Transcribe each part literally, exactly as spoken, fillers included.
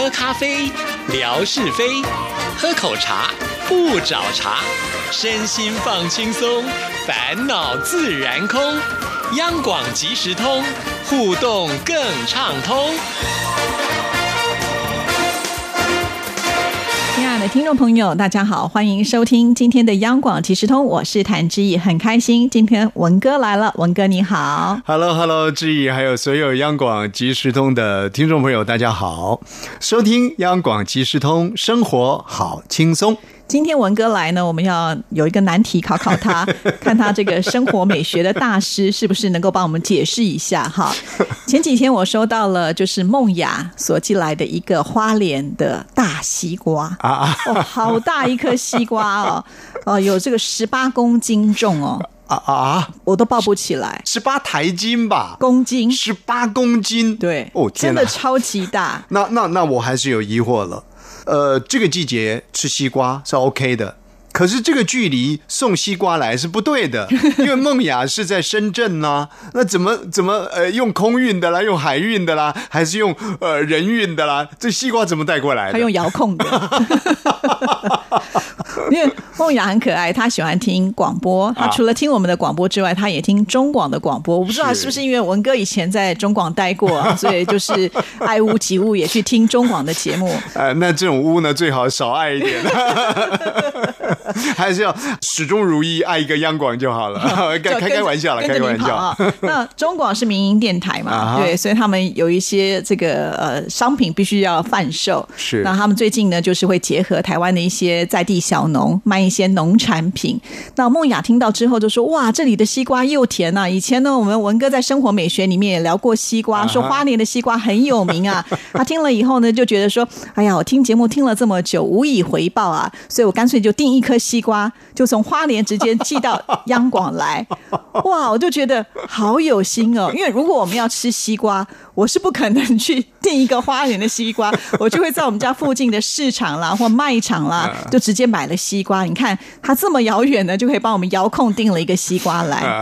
喝咖啡，聊是非；喝口茶，不找茬。身心放轻松，烦恼自然空。央广即时通，互动更畅通。亲爱的听众朋友，大家好，欢迎收听今天的央广即时通，我是谭志毅，很开心今天文哥来了，文哥你好。 Hello Hello， 志毅还有所有央广即时通的听众朋友大家好，收听央广即时通，生活好轻松。今天文哥来呢，我们要有一个难题考考他，看他这个生活美学的大师是不是能够帮我们解释一下哈。前几天我收到了就是梦雅所寄来的一个花莲的大西瓜啊、哦，好大一颗西瓜哦，哦有这个十八公斤重哦。啊啊！我都抱不起来，十八台斤吧，公斤，十八公斤，对，哦天哪，真的超级大。那那那我还是有疑惑了。呃，这个季节吃西瓜是 OK 的，可是这个距离送西瓜来是不对的，因为梦雅是在深圳啦、啊，那怎么怎么呃用空运的啦，用海运的啦，还是用呃人运的啦？这西瓜怎么带过来的？他用遥控的。因为梦雅很可爱，她喜欢听广播，她除了听我们的广播之外，她也听中广的广播。我不知道是不是因为文哥以前在中广待过、啊、所以就是爱屋及乌，也去听中广的节目。呃，那这种屋呢，最好少爱一点，还是要始终如一，爱一个央广就好了。开开玩笑了，开玩笑、啊。那中广是民营电台嘛，啊、对，所以他们有一些这个呃商品必须要贩售。是，那他们最近呢，就是会结合台湾的一些在地小农。卖一些农产品，那梦雅听到之后就说：“哇，这里的西瓜又甜啊！以前呢，我们文哥在生活美学里面也聊过西瓜，说花莲的西瓜很有名啊。”他听了以后呢，就觉得说：“哎呀，我听节目听了这么久，无以回报啊！所以我干脆就订一颗西瓜，就从花莲直接寄到央广来。哇，我就觉得好有心哦！因为如果我们要吃西瓜，我是不可能去订一个花莲的西瓜，我就会在我们家附近的市场啦或卖场啦，就直接买了西瓜。”西瓜，你看它这么遥远呢，就可以帮我们遥控订了一个西瓜来。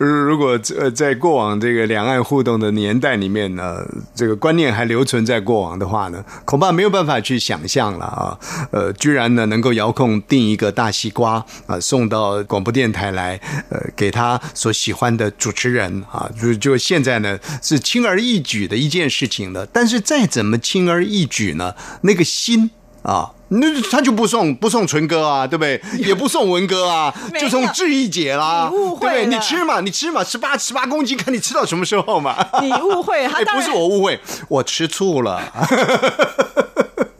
呃、如果、呃、在过往这个两岸互动的年代里面呢、呃，这个观念还留存在过往的话呢，恐怕没有办法去想象了啊。呃，居然呢能够遥控订一个大西瓜啊、呃，送到广播电台来，呃，给他所喜欢的主持人啊，就就现在呢是轻而易举的一件事情了。但是再怎么轻而易举呢，那个心啊。那他就不送不送纯哥啊，对不对？也不送文哥啊，就送志毅姐啦，对不对？你吃嘛，你吃嘛，十八十八公斤，看你吃到什么时候嘛。你误会，他当然、欸、不是我误会，我吃醋了。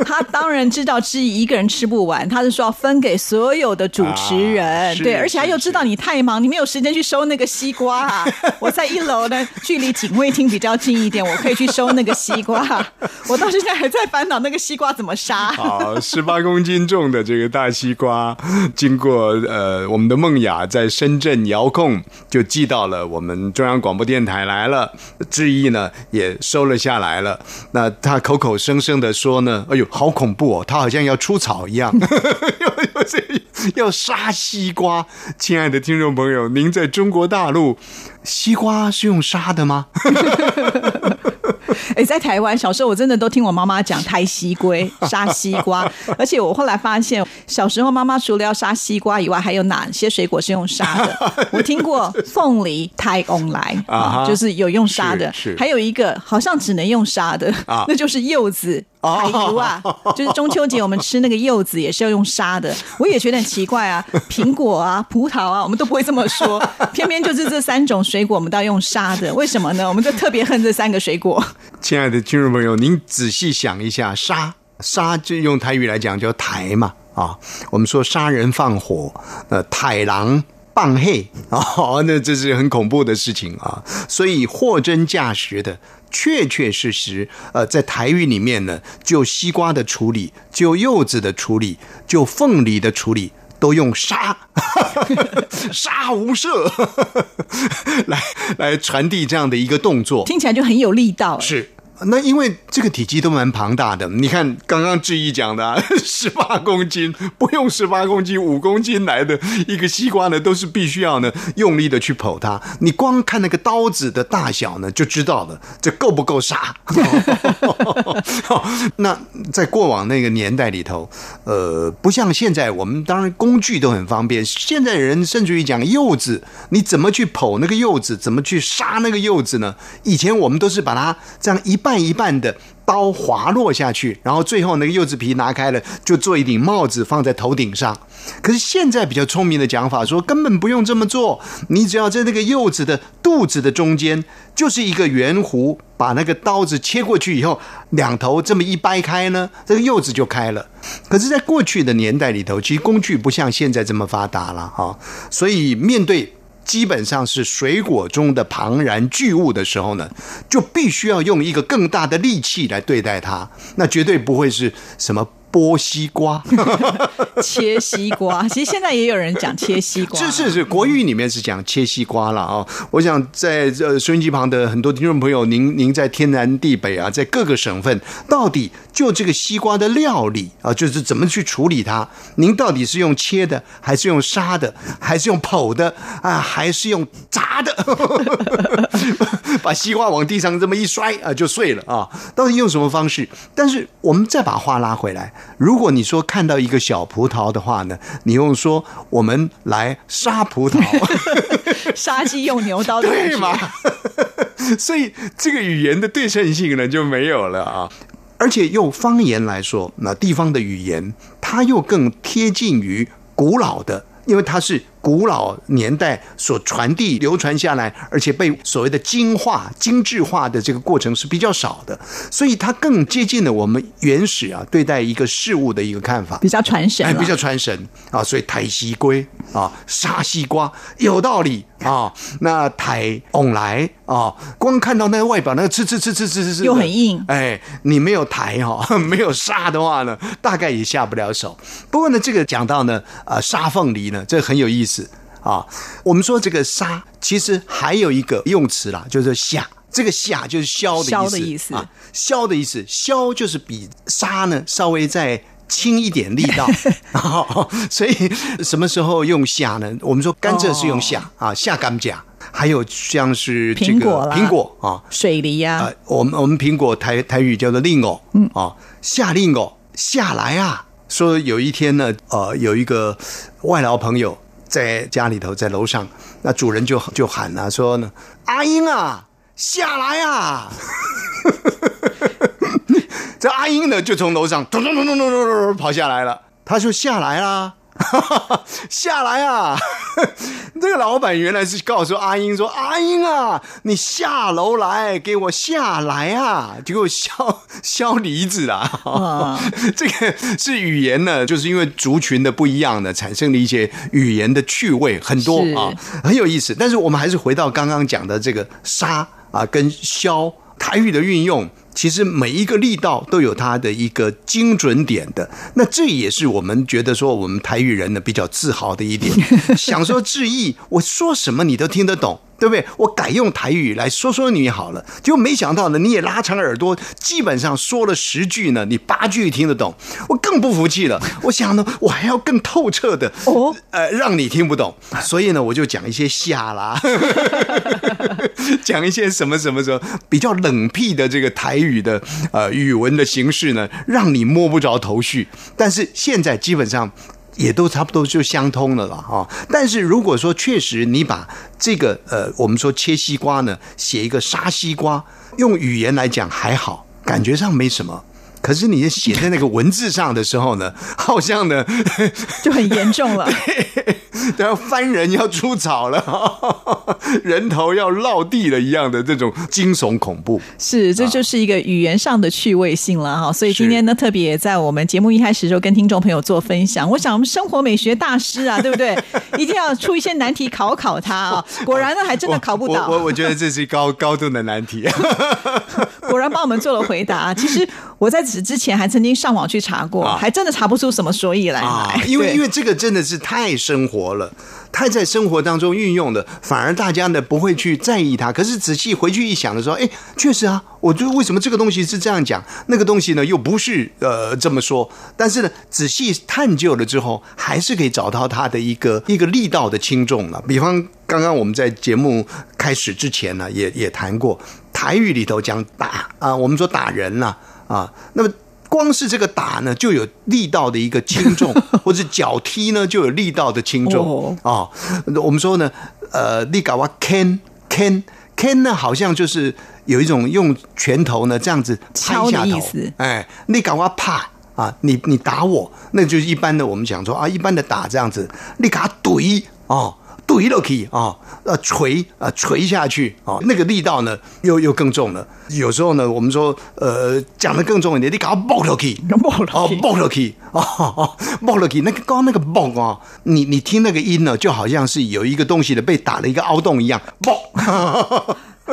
他当然知道志毅一个人吃不完，他是说要分给所有的主持人，啊、对，而且他又知道你太忙，你没有时间去收那个西瓜、啊。我在一楼呢，距离警卫厅比较近一点，我可以去收那个西瓜。我到现在还在烦恼那个西瓜怎么杀。好，十八公斤重的这个大西瓜，经过呃我们的梦雅在深圳遥控，就寄到了我们中央广播电台来了。志毅呢也收了下来了。那他口口声声的说呢，哎呦。好恐怖哦！他好像要出草一样，要杀西瓜。亲爱的听众朋友，您在中国大陆，西瓜是用杀的吗？欸、在台湾小时候我真的都听我妈妈讲台西龟杀西瓜，而且我后来发现小时候妈妈除了要杀西瓜以外还有哪些水果是用杀的。我听过凤梨台翁来、啊、就是有用杀的，还有一个好像只能用杀的、啊、那就是柚子台油啊，就是中秋节我们吃那个柚子也是要用杀的。我也觉得很奇怪啊，苹果啊葡萄啊我们都不会这么说，偏偏就是这三种水果我们都要用杀的，为什么呢？我们就特别恨这三个水果。亲爱的听众朋友，您仔细想一下，杀杀就用台语来讲叫台嘛啊，我们说杀人放火，呃，台狼棒黑啊，那这是很恐怖的事情啊，所以货真价实的。确确实实，呃，在台语里面呢，就西瓜的处理，就柚子的处理，就凤梨的处理，都用杀杀无赦来来传递这样的一个动作，听起来就很有力道、欸。是。那因为这个体积都蛮庞大的，你看刚刚志毅讲的、啊、十八公斤，不用十八公斤，五公斤来的一个西瓜呢，都是必须要呢用力的去剖它。你光看那个刀子的大小呢就知道了，这够不够杀？那在过往那个年代里头，呃，不像现在，我们当然工具都很方便，现在人甚至于讲柚子，你怎么去剖那个柚子，怎么去杀那个柚子呢？以前我们都是把它这样一半一半的刀滑落下去，然后最后那个柚子皮拿开了，就做一顶帽子放在头顶上。可是现在比较聪明的讲法说，根本不用这么做，你只要在那个柚子的肚子的中间就是一个圆弧，把那个刀子切过去以后，两头这么一掰开呢，这个柚子就开了。可是在过去的年代里头，其实工具不像现在这么发达了、哦、所以面对基本上是水果中的庞然巨物的时候呢，就必须要用一个更大的力气来对待它，那绝对不会是什么剥西瓜切西瓜，其实现在也有人讲切西瓜，是是是，国语里面是讲切西瓜啦、哦、我想在、呃、收音机旁的很多听众朋友，您您在天南地北啊，在各个省份，到底就这个西瓜的料理啊，就是怎么去处理它，您到底是用切的，还是用杀的，还是用剖的啊，还是用炸的把西瓜往地上这么一摔啊，就碎了啊，到底用什么方式？但是我们再把话拉回来，如果你说看到一个小葡萄的话呢，你用说我们来杀葡萄杀鸡用牛刀的感觉，对吗？所以这个语言的对称性呢就没有了啊。而且用方言来说，那地方的语言它又更贴近于古老的，因为它是古老年代所传递流传下来，而且被所谓的精化精致化的这个过程是比较少的，所以它更接近了我们原始啊对待一个事物的一个看法，比较传神、哎、比较传神啊。所以抬西龟啊，杀西瓜有道理啊。那抬翁来啊，光看到那个外表那个吃吃吃吃吃吃又很硬，哎，你没有抬哈、哦，没有杀的话呢，大概也下不了手。不过呢，这个讲到呢，呃，杀凤梨呢，这很有意思。啊，我们说这个杀其实还有一个用词啦，就是下，这个下就是削的意思，削的意思，削、啊、就是比杀呢稍微再轻一点力道、哦、所以什么时候用下呢？我们说甘蔗是用下、哦、啊，下甘蔗，还有像是这个苹果啦，苹果啊，水梨呀、啊呃，我们我们苹果台台语叫做令藕，嗯啊，下令藕下来啊。说有一天呢，呃，有一个外劳朋友。在家里头，在楼上，那主人就就喊啊，说呢，阿英啊，下来啊！这阿英呢，就从楼上咚咚咚咚咚咚跑下来了。他说下来啦，下来啊！这个老板原来是告诉阿英说，阿英啊，你下楼来，给我下来啊！结果削削梨子啦、哦。这个是语言呢，就是因为族群的不一样呢，产生了一些语言的趣味，很多啊，很有意思。但是我们还是回到刚刚讲的这个杀啊跟削，台语的运用。其实每一个力道都有它的一个精准点的，那这也是我们觉得说我们台语人呢比较自豪的一点。想说志毅，我说什么你都听得懂，对不对？我改用台语来说说你好了，就没想到呢，你也拉长耳朵，基本上说了十句呢，你八句听得懂。我更不服气了，我想呢，我还要更透彻的，哦，呃，让你听不懂。所以呢，我就讲一些下啦，讲一些什么什么什么比较冷僻的这个台语的呃语文的形式呢，让你摸不着头绪。但是现在基本上。也都差不多就相通了啦、哦、但是如果说确实你把这个呃，我们说切西瓜呢，写一个杀西瓜，用语言来讲还好，感觉上没什么。可是你写在那个文字上的时候呢，好像呢就很严重了，都要翻人要出草了，人头要落地了一样的这种惊悚恐怖。是，这就是一个语言上的趣味性了哈。所以今天呢，特别在我们节目一开始就跟听众朋友做分享。我想我们生活美学大师啊，对不对？一定要出一些难题考考他啊。果然呢，还真的考不到。我 我, 我觉得这是高高度的难题。果然帮我们做了回答、啊。其实我在此之前还曾经上网去查过，啊、还真的查不出什么所以然来、啊。因为因为这个真的是太生活。活了，他在生活当中运用的，反而大家呢不会去在意他。可是仔细回去一想的时候，哎，确实啊，我就为什么这个东西是这样讲，那个东西呢又不是呃这么说。但是呢，仔细探究了之后，还是可以找到他的一个一个力道的轻重了。比方刚刚我们在节目开始之前呢，也也谈过台语里头讲打啊，我们说打人啦 啊, 啊，那么。光是这个打呢就有力道的一个轻重，或者脚踢呢就有力道的轻重啊、哦哦。我们说呢，呃，你搞哇 can can can 呢，好像就是有一种用拳头呢这样子拍下头，哎，你搞哇啪啊，你你打我，那就是一般的我们讲说啊，一般的打这样子，你搞怼哦。怼落去啊，呃捶啊捶下去啊、哦，那个力道呢又又更重了。有时候呢，我们说呃讲的更重一点，你搞爆落去，爆落去，爆落去，哦爆落去，那个刚那个爆啊，你你听那个音呢，就好像是有一个东西的被打了一个凹洞一样，爆。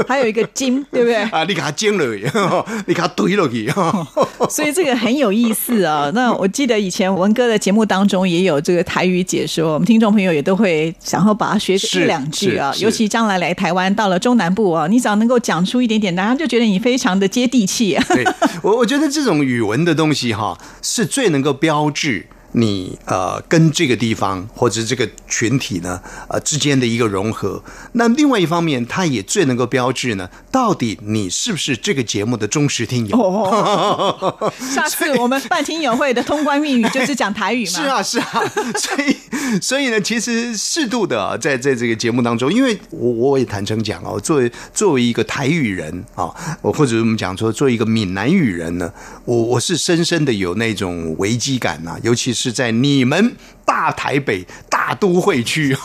还有一个筋，对不对啊？你给他筋了，你给他堆了去、哦，所以这个很有意思啊、哦。那我记得以前文哥的节目当中也有这个台语解说，我们听众朋友也都会想要把它学一两句啊。尤其将来来台湾到了中南部啊，你只要能够讲出一点点，大家就觉得你非常的接地气、啊。对，我我觉得这种语文的东西哈，是最能够标志。你呃跟这个地方或者这个群体呢呃之间的一个融合，那另外一方面，它也最能够标志呢，到底你是不是这个节目的忠实听友？哦、下次我们办听友会的通关密语就是讲台语嘛。是啊，是啊，所以所以呢，其实适度的、啊、在在这个节目当中，因为我我也坦诚讲哦，作为作为一个台语人啊，我或者我们讲说作为一个闽南语人呢，我我是深深的有那种危机感呐、啊，尤其是。是在你们大台北大都会区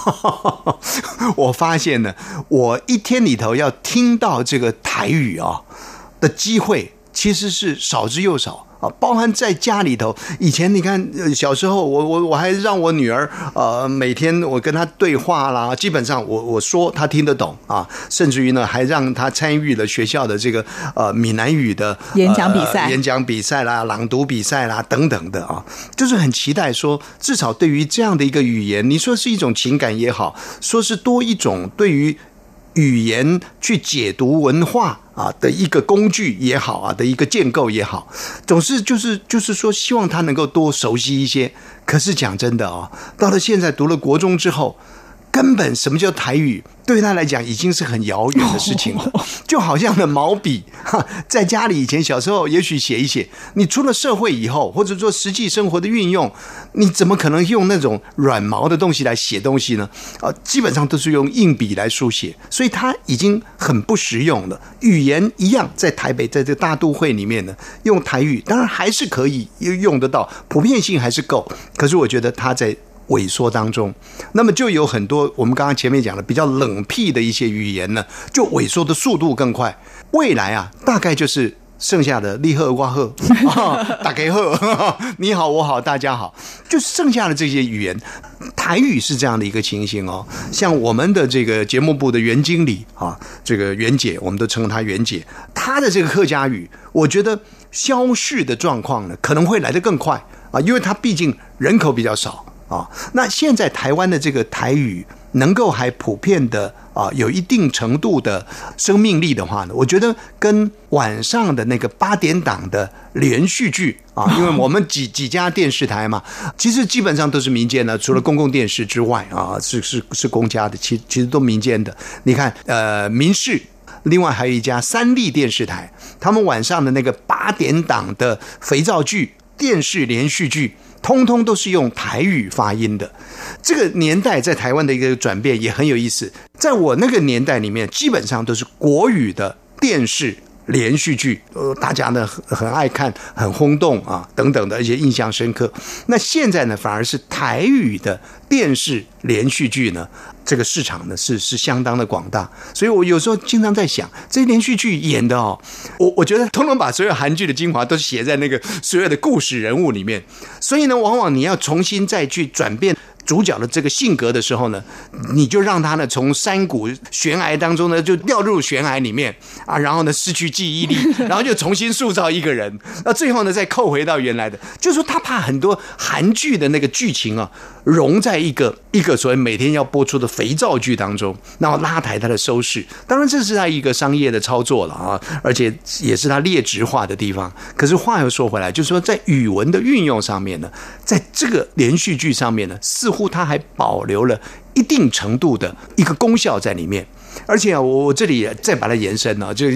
我发现呢，我一天里头要听到这个台语啊的机会其实是少之又少啊，包含在家里头。以前你看，小时候我我我还让我女儿呃每天我跟她对话啦，基本上我我说她听得懂啊，甚至于呢还让她参与了学校的这个呃闽南语的、呃、演讲比赛、演讲比赛啦、朗读比赛啦等等的啊，就是很期待说，至少对于这样的一个语言，你说是一种情感也好，说是多一种对于语言去解读文化。啊的一个工具也好啊的一个建构也好，总是就是就是说希望他能够多熟悉一些。可是讲真的啊、哦，到了现在读了国中之后，根本什么叫台语对他来讲已经是很遥远的事情了。就好像的毛笔哈，在家里以前小时候也许写一写，你出了社会以后，或者说实际生活的运用，你怎么可能用那种软毛的东西来写东西呢？啊，基本上都是用硬笔来书写，所以它已经很不实用了。语言一样，在台北，在这大都会里面呢，用台语当然还是可以用得到，普遍性还是够。可是我觉得它在萎缩当中，那么就有很多我们刚刚前面讲的比较冷僻的一些语言呢，就萎缩的速度更快。未来啊，大概就是剩下的你好我好、哦、大家好你好我好大家好，就剩下的这些语言。台语是这样的一个情形哦，像我们的这个节目部的袁经理啊，这个袁姐，我们都称她袁姐，她的这个客家语，我觉得消逝的状况呢，可能会来得更快啊，因为她毕竟人口比较少。哦、那现在台湾的这个台语能够还普遍的啊、呃，有一定程度的生命力的话呢，我觉得跟晚上的那个八点档的连续剧啊，因为我们几几家电视台嘛，其实基本上都是民间的，除了公共电视之外啊，是是是公家的，其其实都民间的。你看，呃，民视。另外还有一家三立电视台，他们晚上的那个八点档的肥皂剧、电视连续剧。通通都是用台语发音的，这个年代在台湾的一个转变也很有意思。在我那个年代里面，基本上都是国语的电视连续剧，呃，大家呢很很爱看，很轰动啊，等等的，而且印象深刻。那现在呢，反而是台语的电视连续剧呢，这个市场呢是是相当的广大。所以我有时候经常在想，这些连续剧演的哦，我我觉得通通把所有韩剧的精华都写在那个所有的故事人物里面，所以呢，往往你要重新再去转变。主角的这个性格的时候呢，你就让他呢从山谷悬崖当中呢就掉入悬崖里面啊，然后呢失去记忆力，然后就重新塑造一个人，那最后呢再扣回到原来的，就是说他把很多韩剧的那个剧情啊融在一个一个所谓每天要播出的肥皂剧当中，然后拉抬他的收视。当然这是他一个商业的操作了啊，而且也是他劣质化的地方。可是话又说回来，就是说在语文的运用上面呢，在这个连续剧上面呢，似乎他还保留了一定程度的一个功效在里面。而且啊，我这里再把它延伸啊，这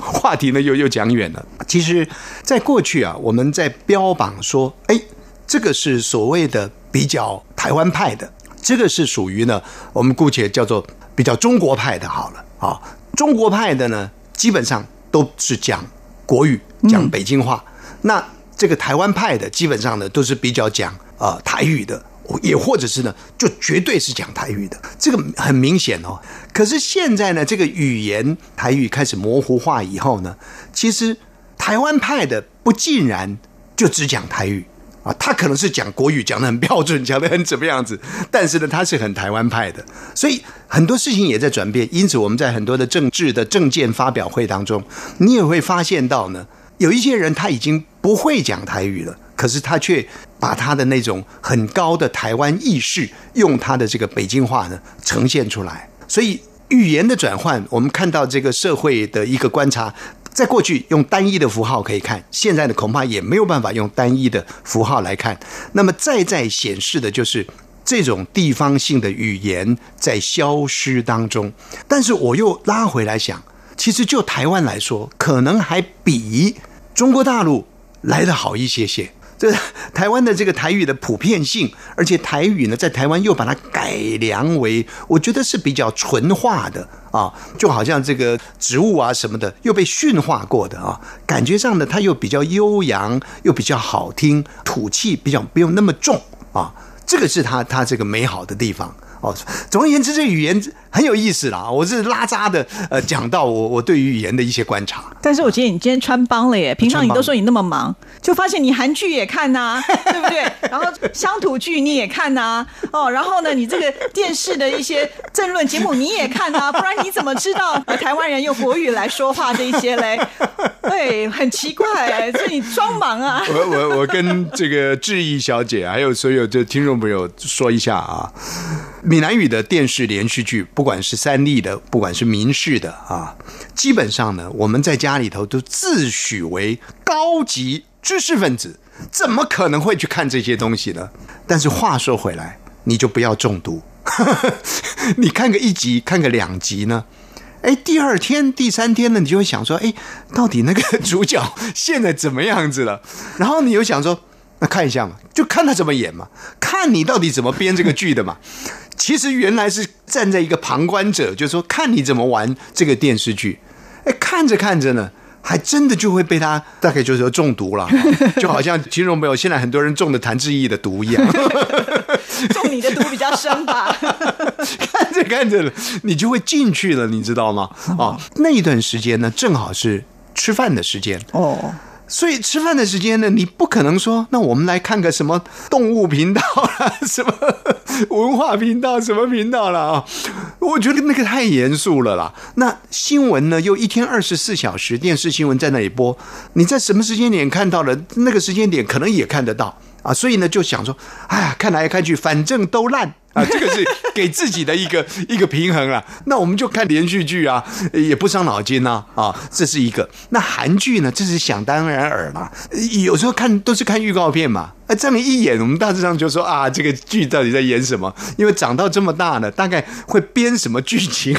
话题呢又又讲远了。其实在过去啊，我们在标榜说，哎，这个是所谓的比较台湾派的，这个是属于呢，我们姑且叫做比较中国派的好了啊、哦。中国派的呢，基本上都是讲国语，讲北京话。嗯、那这个台湾派的，基本上呢都是比较讲啊、呃、台语的，也或者是呢，就绝对是讲台语的，这个很明显哦。可是现在呢，这个语言台语开始模糊化以后呢，其实台湾派的不尽然就只讲台语。啊、他可能是讲国语讲得很标准，讲得很怎么样子，但是呢他是很台湾派的，所以很多事情也在转变。因此我们在很多的政治的政见发表会当中，你也会发现到呢，有一些人他已经不会讲台语了，可是他却把他的那种很高的台湾意识用他的这个北京话呢呈现出来。所以语言的转换，我们看到这个社会的一个观察，在过去用单一的符号可以看，现在的恐怕也没有办法用单一的符号来看。那么再再显示的就是这种地方性的语言在消失当中。但是我又拉回来想，其实就台湾来说，可能还比中国大陆来得好一些些。这台湾的这个台语的普遍性，而且台语呢在台湾又把它改良为我觉得是比较纯化的啊，就好像这个植物啊什么的又被驯化过的啊，感觉上呢它又比较悠扬，又比较好听，土气比较不用那么重啊，这个是它它这个美好的地方。哦，总而言之，这语言很有意思啦。我是拉扎的，呃，讲到我我对于语言的一些观察。但是我觉得你今天穿帮了耶！平常你都说你那么忙，就发现你韩剧也看呐、啊，对不对？然后乡土剧你也看呐、啊，哦，然后呢，你这个电视的一些政论节目你也看呐、啊，不然你怎么知道、呃、台湾人用国语来说话这一些嘞？对，很奇怪，这你装忙啊！我我我跟这个志毅小姐还有所有的听众朋友说一下啊。闽南语的电视连续剧，不管是三立的，不管是民视的啊，基本上呢，我们在家里头都自诩为高级知识分子，怎么可能会去看这些东西呢？但是话说回来，你就不要中毒，你看个一集，看个两集呢。哎，第二天第三天呢，你就会想说，哎，到底那个主角现在怎么样子了？然后你又想说，那看一下嘛，就看他怎么演嘛，看你到底怎么编这个剧的嘛。其实原来是站在一个旁观者，就是说看你怎么玩这个电视剧。哎，看着看着呢，还真的就会被他大概就是中毒了，就好像听众朋友现在很多人中了谭志毅的毒一样。中你的毒比较深吧。看着看着你就会进去了，你知道吗？哦，那一段时间呢，正好是吃饭的时间哦。所以吃饭的时间呢，你不可能说那我们来看个什么动物频道啦，什么文化频道，什么频道啦、哦、我觉得那个太严肃了啦。那新闻呢又一天二十四小时电视新闻在那里播，你在什么时间点看到了，那个时间点可能也看得到啊，所以呢就想说，哎呀，看来看去反正都烂啊，这个是给自己的一个一个平衡啦。那我们就看连续剧啊，也不伤脑筋啊，啊，这是一个。那韩剧呢，这是想当然耳嘛，有时候看都是看预告片嘛，啊，这样一演，我们大致上就说啊，这个剧到底在演什么？因为长到这么大了，大概会编什么剧情，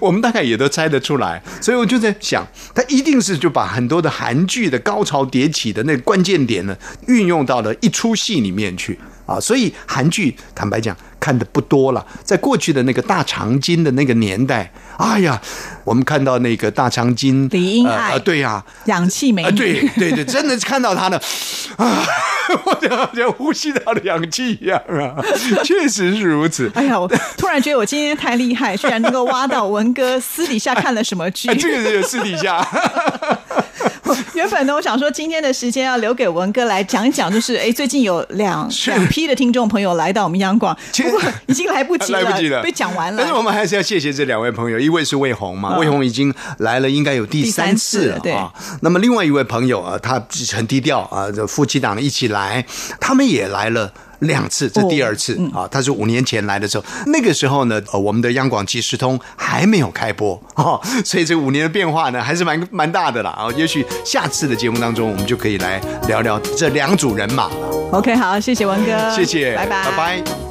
我们大概也都猜得出来。所以我就在想，他一定是就把很多的韩剧的高潮迭起的那个关键点呢，运用到了一出戏里面去。啊，所以韩剧坦白讲看的不多了。在过去的那个大长今的那个年代，哎呀，我们看到那个大长今李英爱、呃、对呀、啊，氧气美女、呃、对对对，真的看到她的啊，我就好像呼吸到了氧气一样啊，确实是如此。哎呀，我突然觉得我今天太厉害，居然能够挖到文哥私底下看了什么剧、哎哎、这个是私底下原本呢，我想说今天的时间要留给文哥来讲一讲，就是哎，最近有两两批的听众朋友来到我们央广，不过已经来不及了，来不及了，被讲完了。但是我们还是要谢谢这两位朋友，一位是魏红嘛，嗯、魏红已经来了，应该有第三次了，对、哦。那么另外一位朋友啊，他很低调啊，夫妻档一起来，他们也来了。两次，这第二次、哦嗯、啊，他是五年前来的时候，那个时候呢，呃、我们的央广即时通还没有开播、哦、所以这五年的变化呢，还是蛮蛮大的啦啊、哦。也许下次的节目当中，我们就可以来聊聊这两组人马了。OK， 好，谢谢文哥，谢谢，拜拜，拜拜。